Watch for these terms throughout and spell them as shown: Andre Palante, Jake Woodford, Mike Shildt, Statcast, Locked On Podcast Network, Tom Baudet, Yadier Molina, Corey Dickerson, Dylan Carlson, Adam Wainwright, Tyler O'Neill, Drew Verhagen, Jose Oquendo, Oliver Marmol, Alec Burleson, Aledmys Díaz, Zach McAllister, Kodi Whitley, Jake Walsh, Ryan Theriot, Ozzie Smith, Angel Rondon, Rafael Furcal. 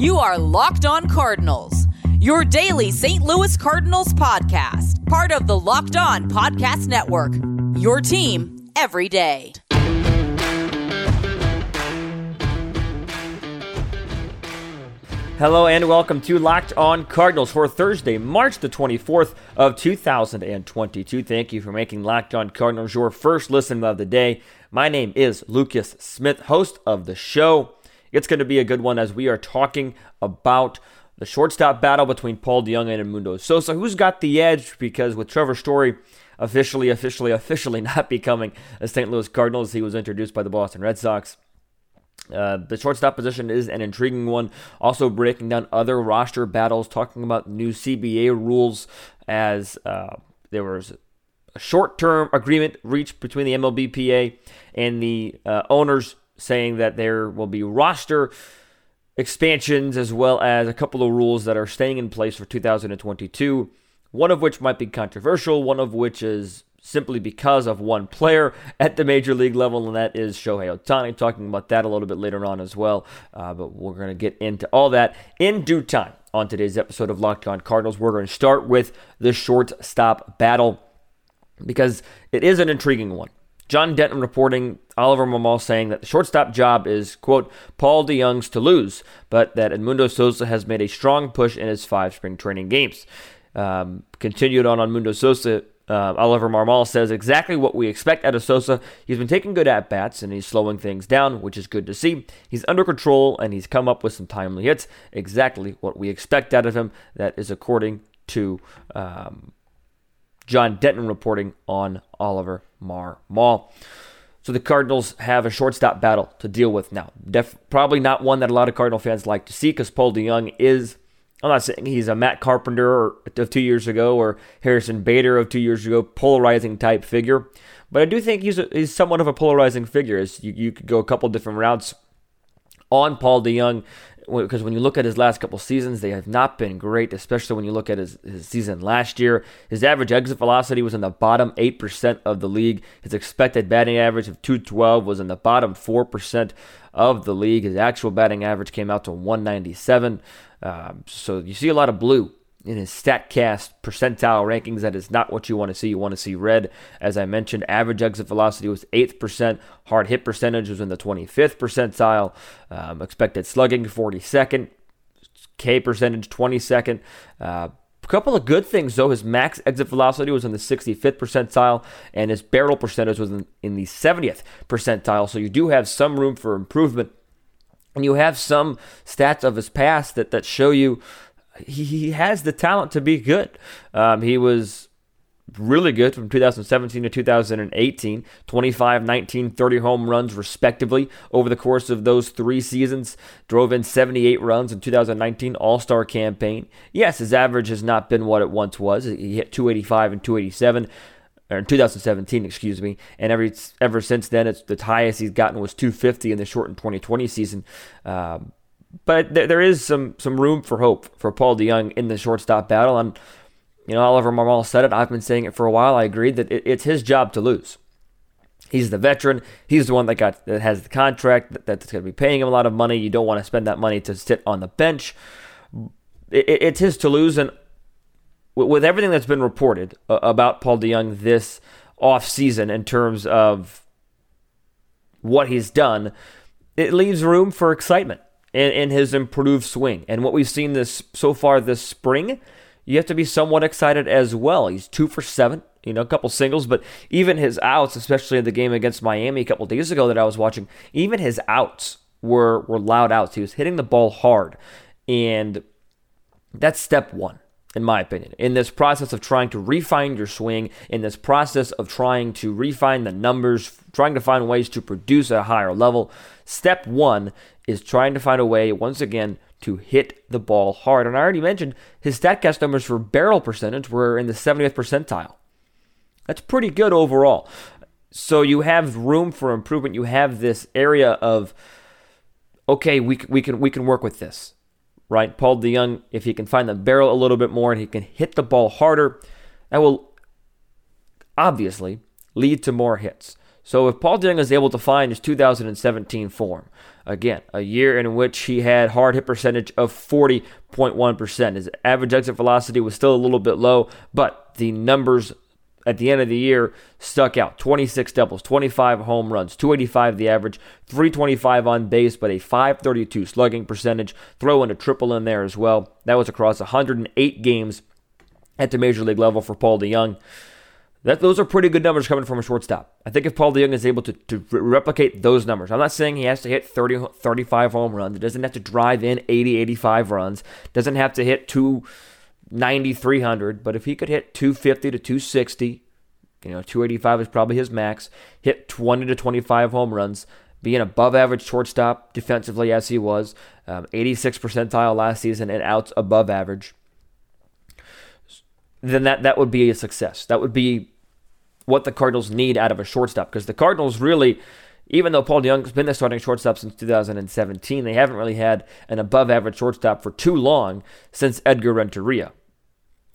You are Locked On Cardinals, your daily St. Louis Cardinals podcast, part of the Locked On Podcast Network, your team every day. Hello and welcome to Locked On Cardinals for Thursday, March the 24th of 2022. Thank you for making Locked On Cardinals your first listen of the day. My name is Lucas Smith, host of the show. It's going to be a good one as we are talking about the shortstop battle between Paul DeJong and Edmundo Sosa. Who's got the edge? Because with Trevor Story officially not becoming a St. Louis Cardinals, he was introduced by the Boston Red Sox. The shortstop position is an intriguing one. Also breaking down other roster battles, talking about new CBA rules as there was a short-term agreement reached between the MLBPA and the owners saying that there will be roster expansions as well as a couple of rules that are staying in place for 2022, one of which might be controversial, one of which is simply because of one player at the major league level, and that is Shohei Ohtani. Talking about that a little bit later on as well, but we're going to get into all that in due time on today's episode of Locked On Cardinals. We're going to start with the shortstop battle because it is an intriguing one. John Denton reporting Oliver Marmol saying that the shortstop job is, quote, Paul DeJong's to lose, but that Edmundo Sosa has made a strong push in his 5 spring training games. Continued on Edmundo Sosa, Oliver Marmol says exactly what we expect out of Sosa. He's been taking good at-bats, and he's slowing things down, which is good to see. He's under control, and he's come up with some timely hits. Exactly what we expect out of him. That is according to John Denton reporting on Oliver Marmol. So the Cardinals have a shortstop battle to deal with now. Probably not one that a lot of Cardinal fans like to see because Paul DeJong is... I'm not saying he's a Matt Carpenter of 2 years ago or Harrison Bader of 2 years ago, polarizing type figure. But I do think he's somewhat of a polarizing figure. You could go a couple different routes on Paul DeJong because when you look at his last couple seasons, they have not been great, especially when you look at his season last year. His average exit velocity was in the bottom 8% of the league. His expected batting average of .212 was in the bottom 4% of the league. His actual batting average came out to .197. So you see a lot of blue in his StatCast percentile rankings. That is not what you want to see. You want to see red. As I mentioned, average exit velocity was 8%. Hard hit percentage was in the 25th percentile. Expected slugging, 42nd. K percentage, 22nd. A couple of good things, though. His max exit velocity was in the 65th percentile, and his barrel percentage was in the 70th percentile. So you do have some room for improvement. And you have some stats of his past that show you he has the talent to be good. He was really good from 2017 to 2018, 25, 19, 30 home runs respectively over the course of those 3 seasons, drove in 78 runs in 2019 All-Star campaign. Yes, his average has not been what it once was. He hit .285 and .287. In 2017, and ever since then, it's the highest he's gotten was .250 in the shortened 2020 season. But there is some room for hope for Paul DeJong in the shortstop battle. And you know, Oliver Marmol said it. I've been saying it for a while. I agreed that it's his job to lose. He's the veteran. He's the one that has the contract that's going to be paying him a lot of money. You don't want to spend that money to sit on the bench. It's his to lose. And with everything that's been reported about Paul DeJong this offseason in terms of what he's done, it leaves room for excitement in his improved swing. And what we've seen so far this spring, you have to be somewhat excited as well. He's 2 for 7, a couple singles, but even his outs, especially in the game against Miami a couple days ago that I was watching, even his outs were loud outs. He was hitting the ball hard, and that's step one. In my opinion, in this process of trying to refine your swing, in this process of trying to refine the numbers, trying to find ways to produce at a higher level, step one is trying to find a way, once again, to hit the ball hard. And I already mentioned his StatCast numbers for barrel percentage were in the 70th percentile. That's pretty good overall. So you have room for improvement. You have this area of, okay, we can work with this. Right, Paul DeJong, if he can find the barrel a little bit more and he can hit the ball harder, that will obviously lead to more hits. So if Paul DeJong is able to find his 2017 form, again, a year in which he had hard hit percentage of 40.1%. His average exit velocity was still a little bit low, but the numbers at the end of the year stuck out. 26 doubles, 25 home runs, 285 the average, 325 on base, but a 532 slugging percentage. Throw in a triple in there as well. That was across 108 games at the major league level for Paul DeJong. Those are pretty good numbers coming from a shortstop. I think if Paul DeJong is able to replicate those numbers, I'm not saying he has to hit 30, 35 home runs. He doesn't have to drive in 80, 85 runs. Doesn't have to hit 290, 300. But if he could hit 250 to 260, 285 is probably his max, hit 20 to 25 home runs, be an above-average shortstop defensively as he was, 86th percentile last season and outs above average, then that would be a success. That would be what the Cardinals need out of a shortstop, because the Cardinals really, even though Paul DeJong has been the starting shortstop since 2017, they haven't really had an above-average shortstop for too long since Edgar Renteria.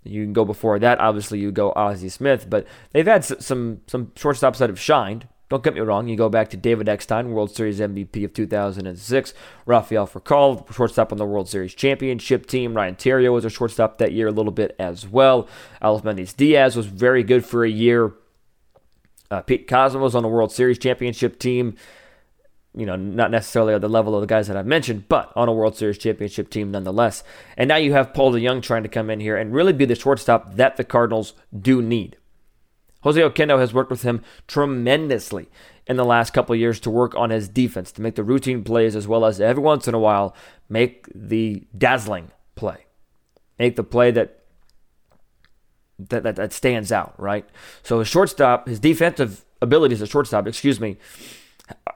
You can go before that, obviously you go Ozzie Smith, but they've had some shortstops that have shined. Don't get me wrong, you go back to David Eckstein, World Series MVP of 2006, Rafael Furcal, shortstop on the World Series championship team, Ryan Theriot was a shortstop that year a little bit as well, Aledmys Díaz was very good for a year, Pete Kozma was on the World Series championship team, not necessarily at the level of the guys that I've mentioned, but on a World Series championship team nonetheless. And now you have Paul DeJong trying to come in here and really be the shortstop that the Cardinals do need. Jose Oquendo has worked with him tremendously in the last couple of years to work on his defense, to make the routine plays, as well as every once in a while make the dazzling play. Make the play that stands out, right? So his defensive abilities as a shortstop,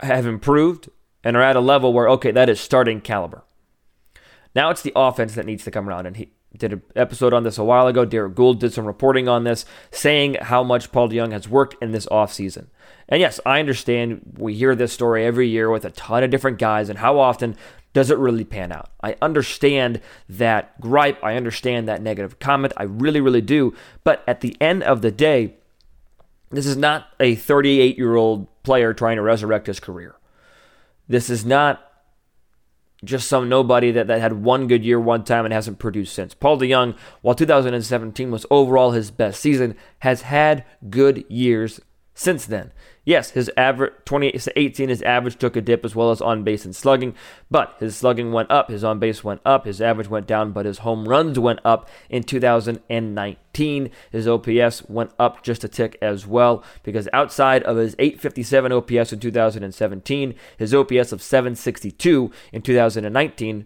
have improved and are at a level where, that is starting caliber. Now it's the offense that needs to come around, and he did an episode on this a while ago. Derek Gould did some reporting on this, saying how much Paul DeJong has worked in this offseason. And yes, I understand we hear this story every year with a ton of different guys, and how often does it really pan out? I understand that gripe. I understand that negative comment. I really, really do. But at the end of the day, this is not a 38-year-old player trying to resurrect his career. This is not just some nobody that had one good year one time and hasn't produced since. Paul DeJong, while 2017 was overall his best season, has had good years since then. Yes, his average 2018, his average took a dip as well as on base and slugging, but his slugging went up, his on base went up, his average went down, but his home runs went up in 2019. His OPS went up just a tick as well, because outside of his 857 OPS in 2017, his OPS of 762 in 2019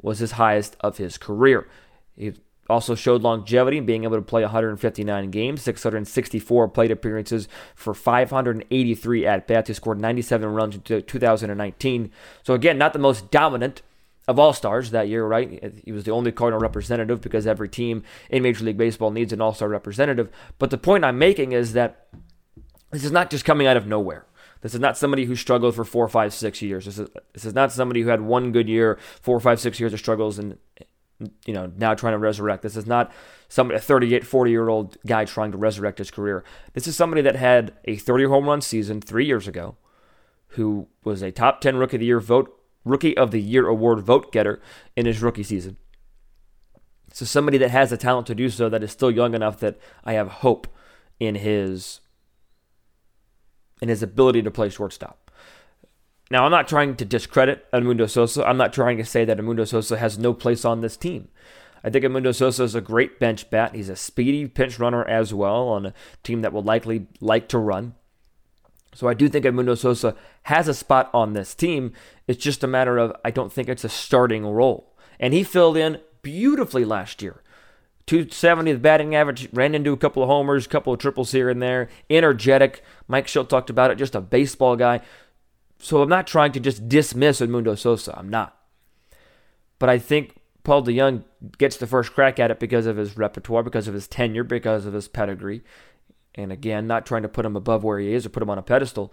was his highest of his career. He also showed longevity, being able to play 159 games, 664 plate appearances for 583 at-bats. He scored 97 runs in 2019. So again, not the most dominant of all-stars that year, right? He was the only Cardinal representative, because every team in Major League Baseball needs an all-star representative. But the point I'm making is that this is not just coming out of nowhere. This is not somebody who struggled for 4, 5, 6 years. This is not somebody who had one good year, 4, 5, 6 years of struggles, and now trying to resurrect. This is not somebody, a 38, 40-year-old guy trying to resurrect his career. This is somebody that had a 30 home run season 3 years ago, who was a top 10 Rookie of the Year award vote getter in his rookie season. So somebody that has the talent to do so, that is still young enough that I have hope in his ability to play shortstop. Now, I'm not trying to discredit Edmundo Sosa. I'm not trying to say that Edmundo Sosa has no place on this team. I think Edmundo Sosa is a great bench bat. He's a speedy pinch runner as well, on a team that will likely like to run. So I do think Edmundo Sosa has a spot on this team. It's just a matter of, I don't think it's a starting role. And he filled in beautifully last year. 270 the batting average, ran into a couple of homers, a couple of triples here and there. Energetic. Mike Shildt talked about it, just a baseball guy. So I'm not trying to just dismiss Edmundo Sosa. I'm not. But I think Paul DeJong gets the first crack at it because of his repertoire, because of his tenure, because of his pedigree. And again, not trying to put him above where he is or put him on a pedestal.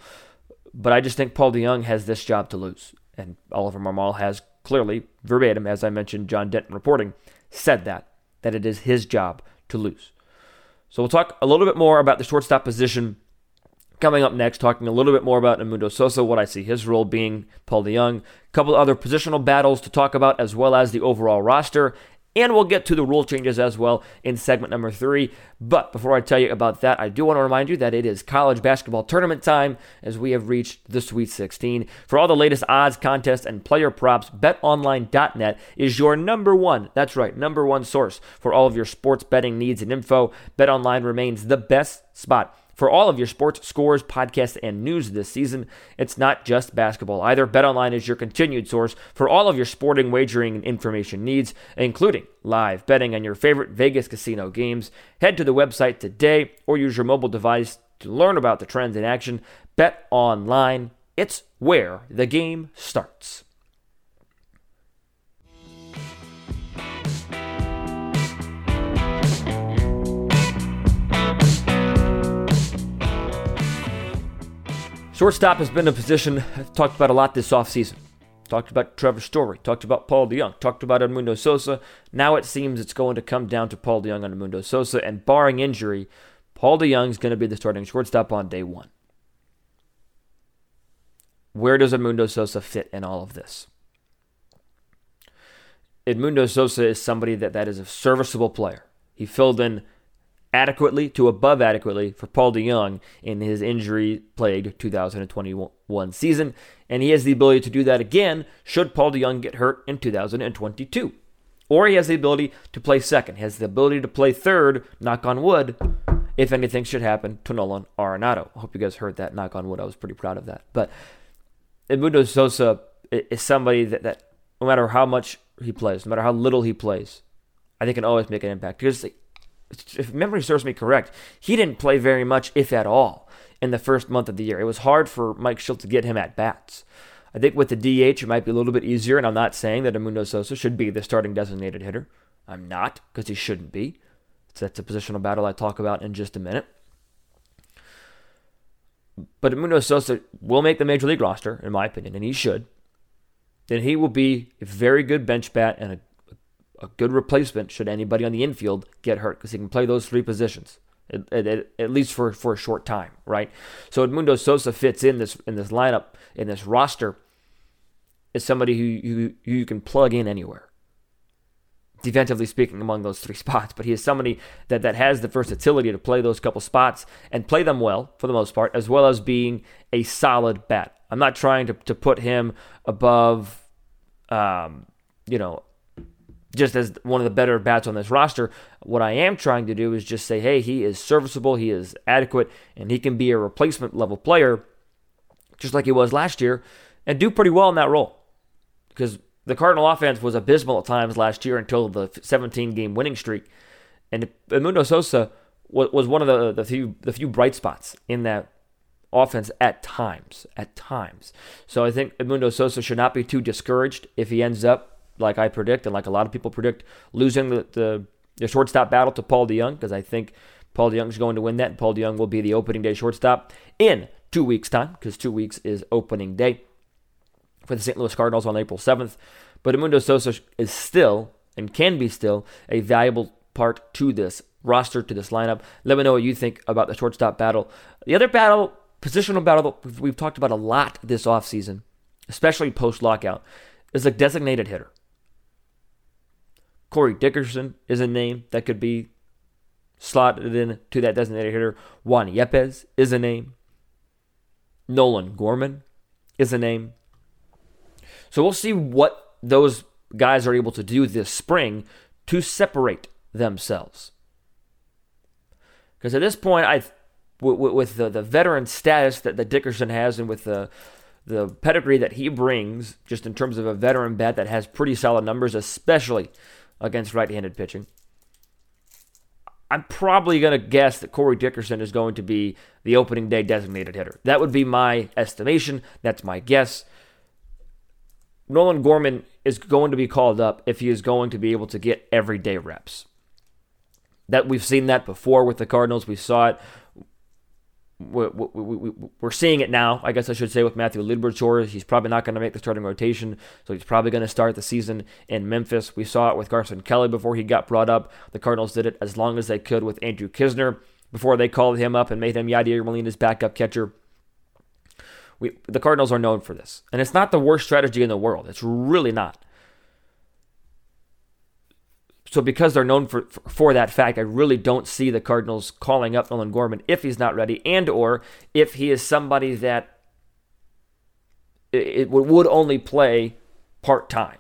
But I just think Paul DeJong has this job to lose. And Oliver Marmol has clearly, verbatim, as I mentioned, John Denton reporting, said that it is his job to lose. So we'll talk a little bit more about the shortstop position Coming up next, talking a little bit more about Edmundo Sosa, what I see his role being, Paul DeJong, a couple other positional battles to talk about, as well as the overall roster, and we'll get to the rule changes as well in segment number 3. But before I tell you about that, I do want to remind you that it is college basketball tournament time as we have reached the Sweet 16. For all the latest odds, contests, and player props, betonline.net is your number one, that's right, number one source for all of your sports betting needs and info. BetOnline remains the best spot for all of your sports scores, podcasts, and news this season. It's not just basketball either. BetOnline is your continued source for all of your sporting wagering and information needs, including live betting on your favorite Vegas casino games. Head to the website today or use your mobile device to learn about the trends in action. BetOnline, it's where the game starts. Shortstop has been a position I've talked about a lot this offseason. Talked about Trevor Story, talked about Paul DeJong, talked about Edmundo Sosa. Now it seems it's going to come down to Paul DeJong and Edmundo Sosa, and barring injury, Paul DeJong's going to be the starting shortstop on day one. Where does Edmundo Sosa fit in all of this? Edmundo Sosa is somebody that is a serviceable player. He filled in adequately to above adequately for Paul DeJong in his injury-plagued 2021 season, and he has the ability to do that again should Paul DeJong get hurt in 2022. Or he has the ability to play second, he has the ability to play third, knock on wood, if anything should happen to Nolan Arenado. I hope you guys heard that, knock on wood. I was pretty proud of that. But Edmundo Sosa is somebody that no matter how much he plays, no matter how little he plays, I think can always make an impact. Because if memory serves me correct, he didn't play very much, if at all, in the first month of the year. It was hard for Mike Shildt to get him at bats. I think with the DH, it might be a little bit easier, and I'm not saying that Edmundo Sosa should be the starting designated hitter. I'm not, because he shouldn't be. So that's a positional battle I talk about in just a minute. But Edmundo Sosa will make the Major League roster, in my opinion, and he should. Then he will be a very good bench bat and a good replacement should anybody on the infield get hurt, because he can play those three positions, at least for a short time, right? So Edmundo Sosa fits in this lineup, in this roster, is somebody who you can plug in anywhere, defensively speaking, among those three spots. But he is somebody that has the versatility to play those couple spots and play them well, for the most part, as well as being a solid bat. I'm not trying to put him above, just as one of the better bats on this roster. What I am trying to do is just say, hey, he is serviceable, he is adequate, and he can be a replacement level player, just like he was last year, and do pretty well in that role. Because the Cardinal offense was abysmal at times last year until the 17-game winning streak, and Edmundo Sosa was one of the few bright spots in that offense at times. So I think Edmundo Sosa should not be too discouraged if he ends up, like I predict, and like a lot of people predict, losing the shortstop battle to Paul DeJong, because I think Paul DeJong is going to win that, and Paul DeJong will be the opening day shortstop in 2 weeks' time, because 2 weeks is opening day for the St. Louis Cardinals on April 7th. But Edmundo Sosa is still, and can be still, a valuable part to this roster, to this lineup. Let me know what you think about the shortstop battle. The other battle, positional battle that we've talked about a lot this offseason, especially post-lockout, is a designated hitter. Corey Dickerson is a name that could be slotted in to that designated hitter. Juan Yepes is a name. Nolan Gorman is a name. So we'll see what those guys are able to do this spring to separate themselves. Because at this point, with the veteran status that Dickerson has, and with the pedigree that he brings, just in terms of a veteran bat that has pretty solid numbers, especially against right-handed pitching, I'm probably going to guess that Corey Dickerson is going to be the opening day designated hitter. That would be my estimation. That's my guess. Nolan Gorman is going to be called up if he is going to be able to get everyday reps. That we've seen that before with the Cardinals. We saw it. We're seeing it now, I guess I should say, with Matthew Liberatore. He's probably not going to make the starting rotation, so he's probably going to start the season in Memphis. We saw it with Carson Kelly before he got brought up. The Cardinals did it as long as they could with Andrew Kisner. before they called him up and made him Yadier Molina's backup catcher. The Cardinals are known for this. And it's not the worst strategy in the world. It's really not. So because they're known for that fact, I really don't see the Cardinals calling up Nolan Gorman if he's not ready and or if he is somebody that it would only play part-time.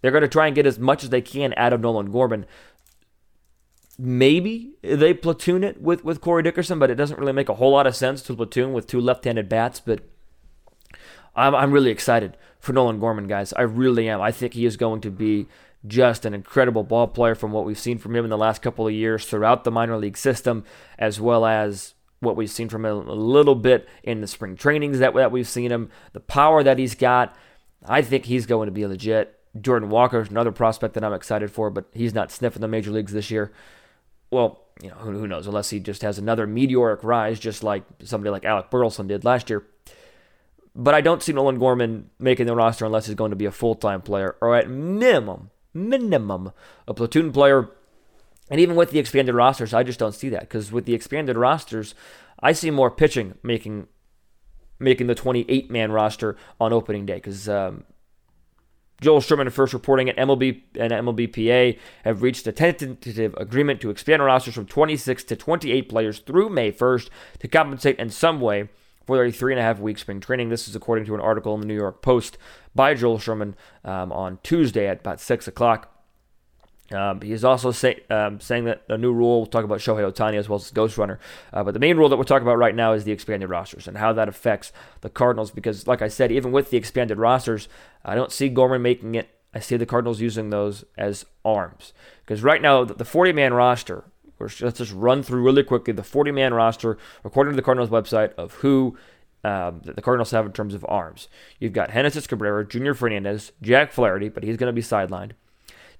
They're going to try and get as much as they can out of Nolan Gorman. Maybe they platoon it with Corey Dickerson, but it doesn't really make a whole lot of sense to platoon with two left-handed bats. But I'm really excited for Nolan Gorman, guys. I really am. I think he is going to be just an incredible ball player from what we've seen from him in the last couple of years throughout the minor league system, as well as what we've seen from him a little bit in the spring trainings that we've seen him, the power that he's got. I think he's going to be legit. Jordan Walker is another prospect that I'm excited for, but he's not sniffing the major leagues this year. Well, you know, who knows, unless he just has another meteoric rise, just like somebody like Alec Burleson did last year. But I don't see Nolan Gorman making the roster unless he's going to be a full-time player, or at minimum, a platoon player. And even with the expanded rosters, I just don't see that, because with the expanded rosters, I see more pitching making the 28-man roster on opening day, because Joel Sherman, first reporting at MLB and MLBPA, have reached a tentative agreement to expand rosters from 26 to 28 players through May 1st to compensate in some way for their 3.5-week spring training. This is according to an article in the New York Post by Joel Sherman on Tuesday at about 6 o'clock. He is also saying that a new rule, we'll talk about Shohei Ohtani as well as Ghost Runner, but the main rule that we're talking about right now is the expanded rosters and how that affects the Cardinals, because like I said, even with the expanded rosters, I don't see Gorman making it. I see the Cardinals using those as arms, because right now the 40-man roster, let's just run through really quickly the 40-man roster, according to the Cardinals website, of who the Cardinals have in terms of arms. You've got Hennessy Cabrera, Junior Fernandez, Jack Flaherty, but he's going to be sidelined,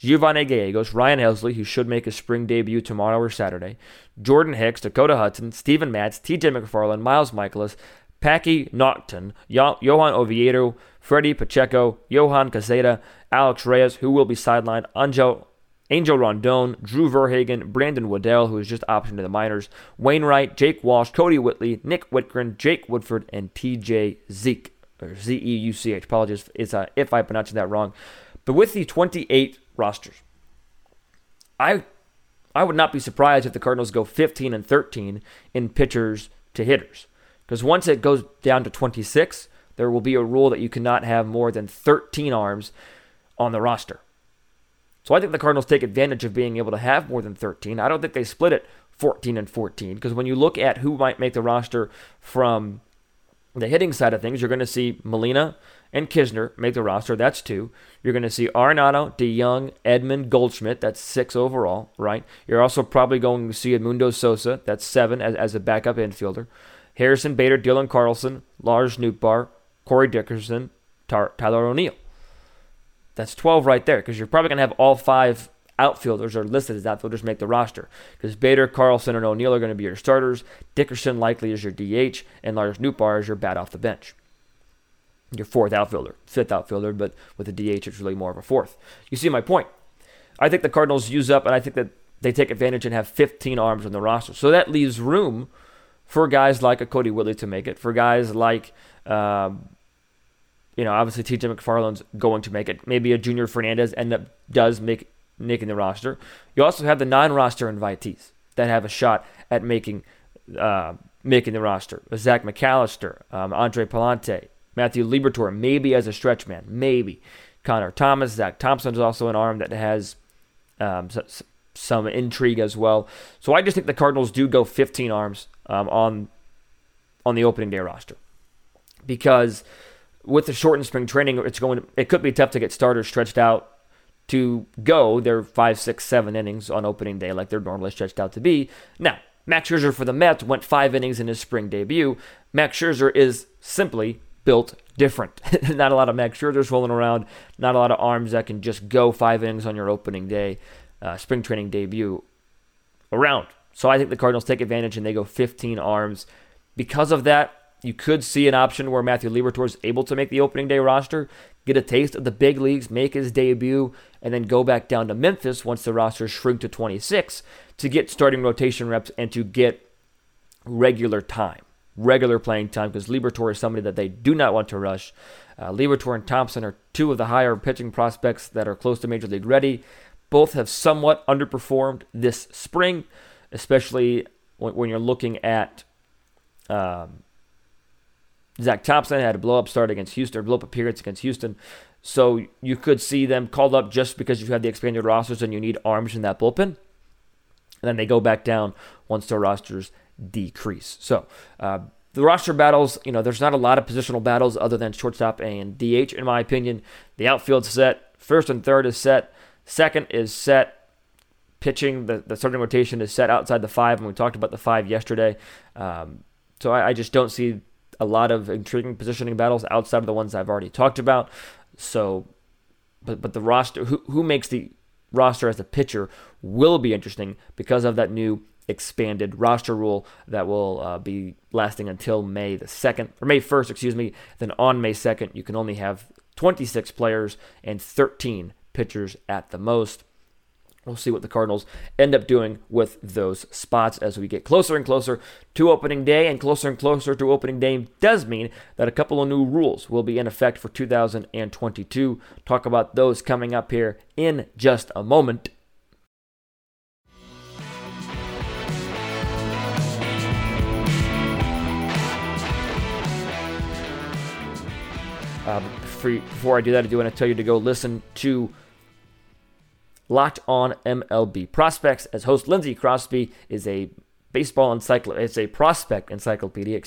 Giovanni Gallegos, Ryan Helsley, who should make his spring debut tomorrow or Saturday, Jordan Hicks, Dakota Hudson, Steven Matz, TJ McFarland, Miles Michaelis, Packy Naughton, Johan Oviedo, Freddie Pacheco, Johan Caseta, Alex Reyes, who will be sidelined, Angel Rondon, Drew Verhagen, Brandon Waddell, who is just optioned to the minors, Wainwright, Jake Walsh, Kodi Whitley, Nick Whitgren, Jake Woodford, and TJ Zeke, or Zeuch. Apologies if I pronounce that wrong. But with the 28 rosters, I would not be surprised if the Cardinals go 15-13 in pitchers to hitters, because once it goes down to 26, there will be a rule that you cannot have more than 13 arms on the roster. So I think the Cardinals take advantage of being able to have more than 13. I don't think they split it 14-14, because when you look at who might make the roster from the hitting side of things, you're going to see Molina and Kisner make the roster. That's 2. You're going to see Arenado, DeJong, Edmund, Goldschmidt. That's 6 overall, right? You're also probably going to see Edmundo Sosa. That's 7 as a backup infielder. Harrison Bader, Dylan Carlson, Lars Nootbaar, Corey Dickerson, Tyler O'Neill. That's 12 right there, because you're probably going to have all 5 outfielders are listed as outfielders make the roster, because Bader, Carlson, and O'Neill are going to be your starters. Dickerson likely is your DH, and Lars Nootbaar is your bat off the bench, your fifth outfielder, but with a DH, it's really more of a fourth. You see my point. I think the Cardinals use up, and I think that they take advantage and have 15 arms on the roster. So that leaves room for guys like a Kodi Whitley to make it, for guys like, obviously TJ McFarland's going to make it. Maybe a Junior Fernandez making the roster. You also have the non-roster invitees that have a shot at making the roster. Zach McAllister, Andre Palante, Matthew Liberatore, maybe as a stretch man, maybe. Connor Thomas, Zach Thompson is also an arm that has some intrigue as well. So I just think the Cardinals do go 15 arms on the opening day roster, because with the shortened spring training, it could be tough to get starters stretched out to go their 5, 6, 7 innings on opening day like they're normally stretched out to be. Now, Max Scherzer for the Mets went 5 innings in his spring debut. Max Scherzer is simply built different. Not a lot of Max Scherzers rolling around, not a lot of arms that can just go 5 innings on your opening day, spring training debut around. So I think the Cardinals take advantage and they go 15 arms. Because of that, you could see an option where Matthew Liberatore is able to make the opening day roster, get a taste of the big leagues, make his debut, and then go back down to Memphis once the roster shrinks to 26 to get starting rotation reps and to get regular playing time, because Liberatore is somebody that they do not want to rush. Liberatore and Thompson are two of the higher pitching prospects that are close to Major League ready. Both have somewhat underperformed this spring, especially when you're looking at Zach Thompson had a blow-up appearance against Houston. So you could see them called up just because you have the expanded rosters and you need arms in that bullpen. And then they go back down once their rosters decrease. So the roster battles, there's not a lot of positional battles other than shortstop and DH, in my opinion. The outfield's set. First and third is set. Second is set. Pitching, the starting rotation is set outside the five, and we talked about the five yesterday. So I just don't see a lot of intriguing positioning battles outside of the ones I've already talked about. So, but the roster, who makes the roster as a pitcher will be interesting because of that new expanded roster rule that will be lasting until May 1st. Then on May 2nd, you can only have 26 players and 13 pitchers at the most. We'll see what the Cardinals end up doing with those spots as we get closer and closer to opening day. And closer and closer to opening day does mean that a couple of new rules will be in effect for 2022. Talk about those coming up here in just a moment. Before I do that, I do want to tell you to go listen to Locked On MLB Prospects, as host Lindsey Crosby is a prospect encyclopedia.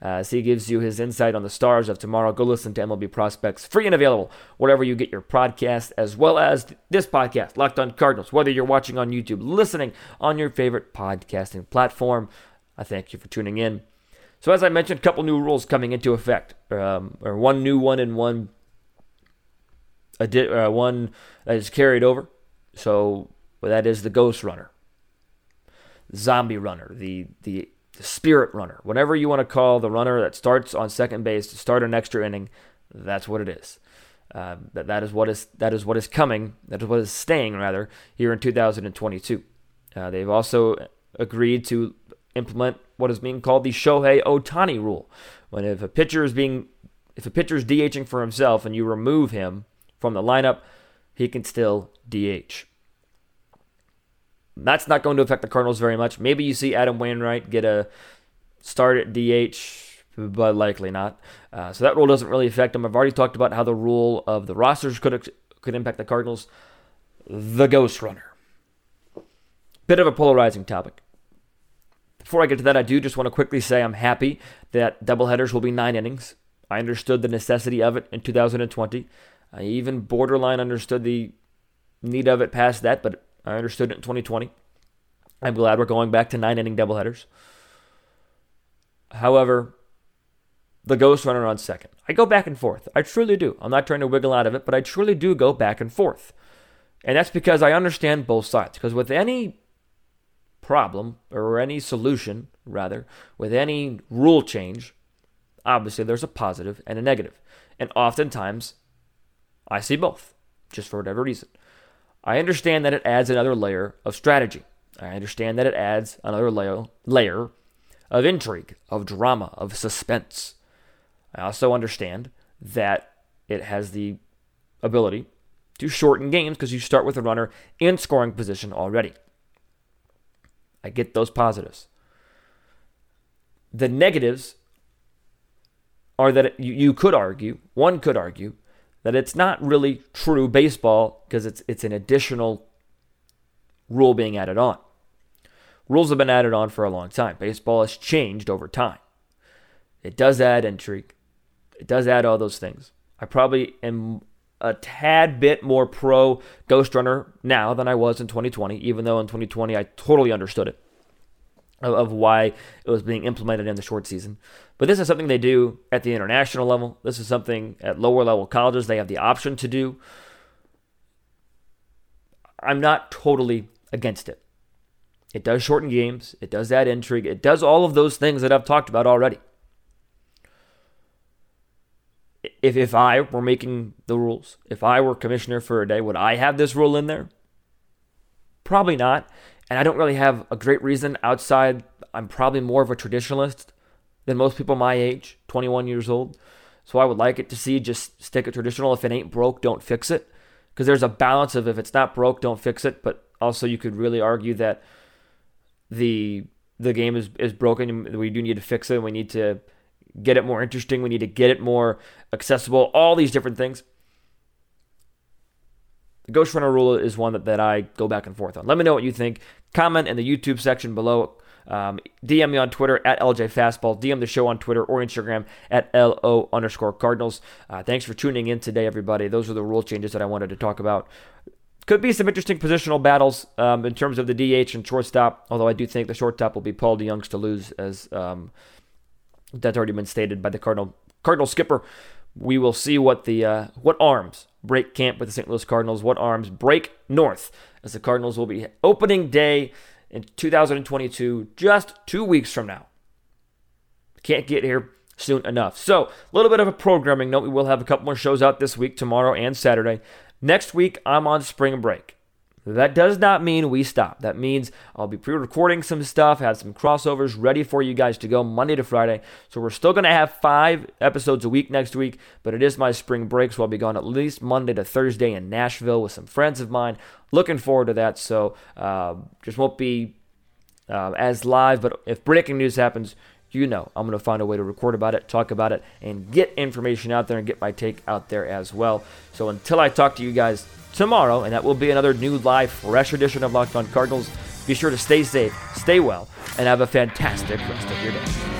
As he gives you his insight on the stars of tomorrow. Go listen to MLB Prospects, free and available wherever you get your podcast, as well as this podcast, Locked On Cardinals. Whether you're watching on YouTube, listening on your favorite podcasting platform, I thank you for tuning in. So as I mentioned, a couple new rules coming into effect, or one new one and one that is carried over. So that is the ghost runner, zombie runner, the spirit runner, whatever you want to call the runner that starts on second base to start an extra inning. That's what it is. That is what is coming. That is what is staying rather here in 2022. They've also agreed to implement what is being called the Shohei Ohtani rule. When if a pitcher is DHing for himself and you remove him from the lineup, he can still DH. That's not going to affect the Cardinals very much. Maybe you see Adam Wainwright get a start at DH, but likely not. So that rule doesn't really affect him. I've already talked about how the rule of the rosters could impact the Cardinals. The ghost runner. Bit of a polarizing topic. Before I get to that, I do just want to quickly say I'm happy that doubleheaders will be 9 innings. I understood the necessity of it in 2020. I even borderline understood the need of it past that, but I understood it in 2020. I'm glad we're going back to 9-inning doubleheaders. However, the ghost runner on second. I go back and forth. I truly do. I'm not trying to wiggle out of it, but I truly do go back and forth. And that's because I understand both sides. Because with any problem, or any solution, rather, with any rule change, obviously there's a positive and a negative. And oftentimes, I see both, just for whatever reason. I understand that it adds another layer of strategy. I understand that it adds another layer of intrigue, of drama, of suspense. I also understand that it has the ability to shorten games because you start with a runner in scoring position already. I get those positives. The negatives are that one could argue, that it's not really true baseball because it's an additional rule being added on. Rules have been added on for a long time. Baseball has changed over time. It does add intrigue. It does add all those things. I probably am a tad bit more pro ghost runner now than I was in 2020, even though in 2020 I totally understood it, of why it was being implemented in the short season. But this is something they do at the international level. This is something at lower level colleges they have the option to do. I'm not totally against it. It does shorten games. It does add intrigue. It does all of those things that I've talked about already. if I were making the rules, if I were commissioner for a day, would I have this rule in there? Probably not. And I don't really have a great reason outside. I'm probably more of a traditionalist than most people my age, 21 years old. So I would like it to see just stick it traditional. If it ain't broke, don't fix it. Because there's a balance of if it's not broke, don't fix it. But also you could really argue that the game is broken and we do need to fix it. And we need to get it more interesting. We need to get it more accessible. All these different things. The Ghost Runner rule is one that I go back and forth on. Let me know what you think. Comment in the YouTube section below. DM me on Twitter at LJFastball. DM the show on Twitter or Instagram at LO_Cardinals. Thanks for tuning in today, everybody. Those are the rule changes that I wanted to talk about. Could be some interesting positional battles in terms of the DH and shortstop, although I do think the shortstop will be Paul DeJong's to lose, as that's already been stated by the Cardinal skipper. We will see what the what arms break camp with the St. Louis Cardinals, what arms break north, as the Cardinals will be opening day in 2022, just 2 weeks from now. Can't get here soon enough. So, a little bit of a programming note. We will have a couple more shows out this week, tomorrow and Saturday. Next week, I'm on spring break. That does not mean we stop. That means I'll be pre-recording some stuff, have some crossovers ready for you guys to go Monday to Friday. So we're still going to have 5 episodes a week next week, but it is my spring break, so I'll be gone at least Monday to Thursday in Nashville with some friends of mine. Looking forward to that, so just won't be as live, but if breaking news happens, you know I'm going to find a way to record about it, talk about it, and get information out there and get my take out there as well. So until I talk to you guys tomorrow, and that will be another new live, fresh edition of Locked On Cardinals. Be sure to stay safe, stay well, and have a fantastic rest of your day.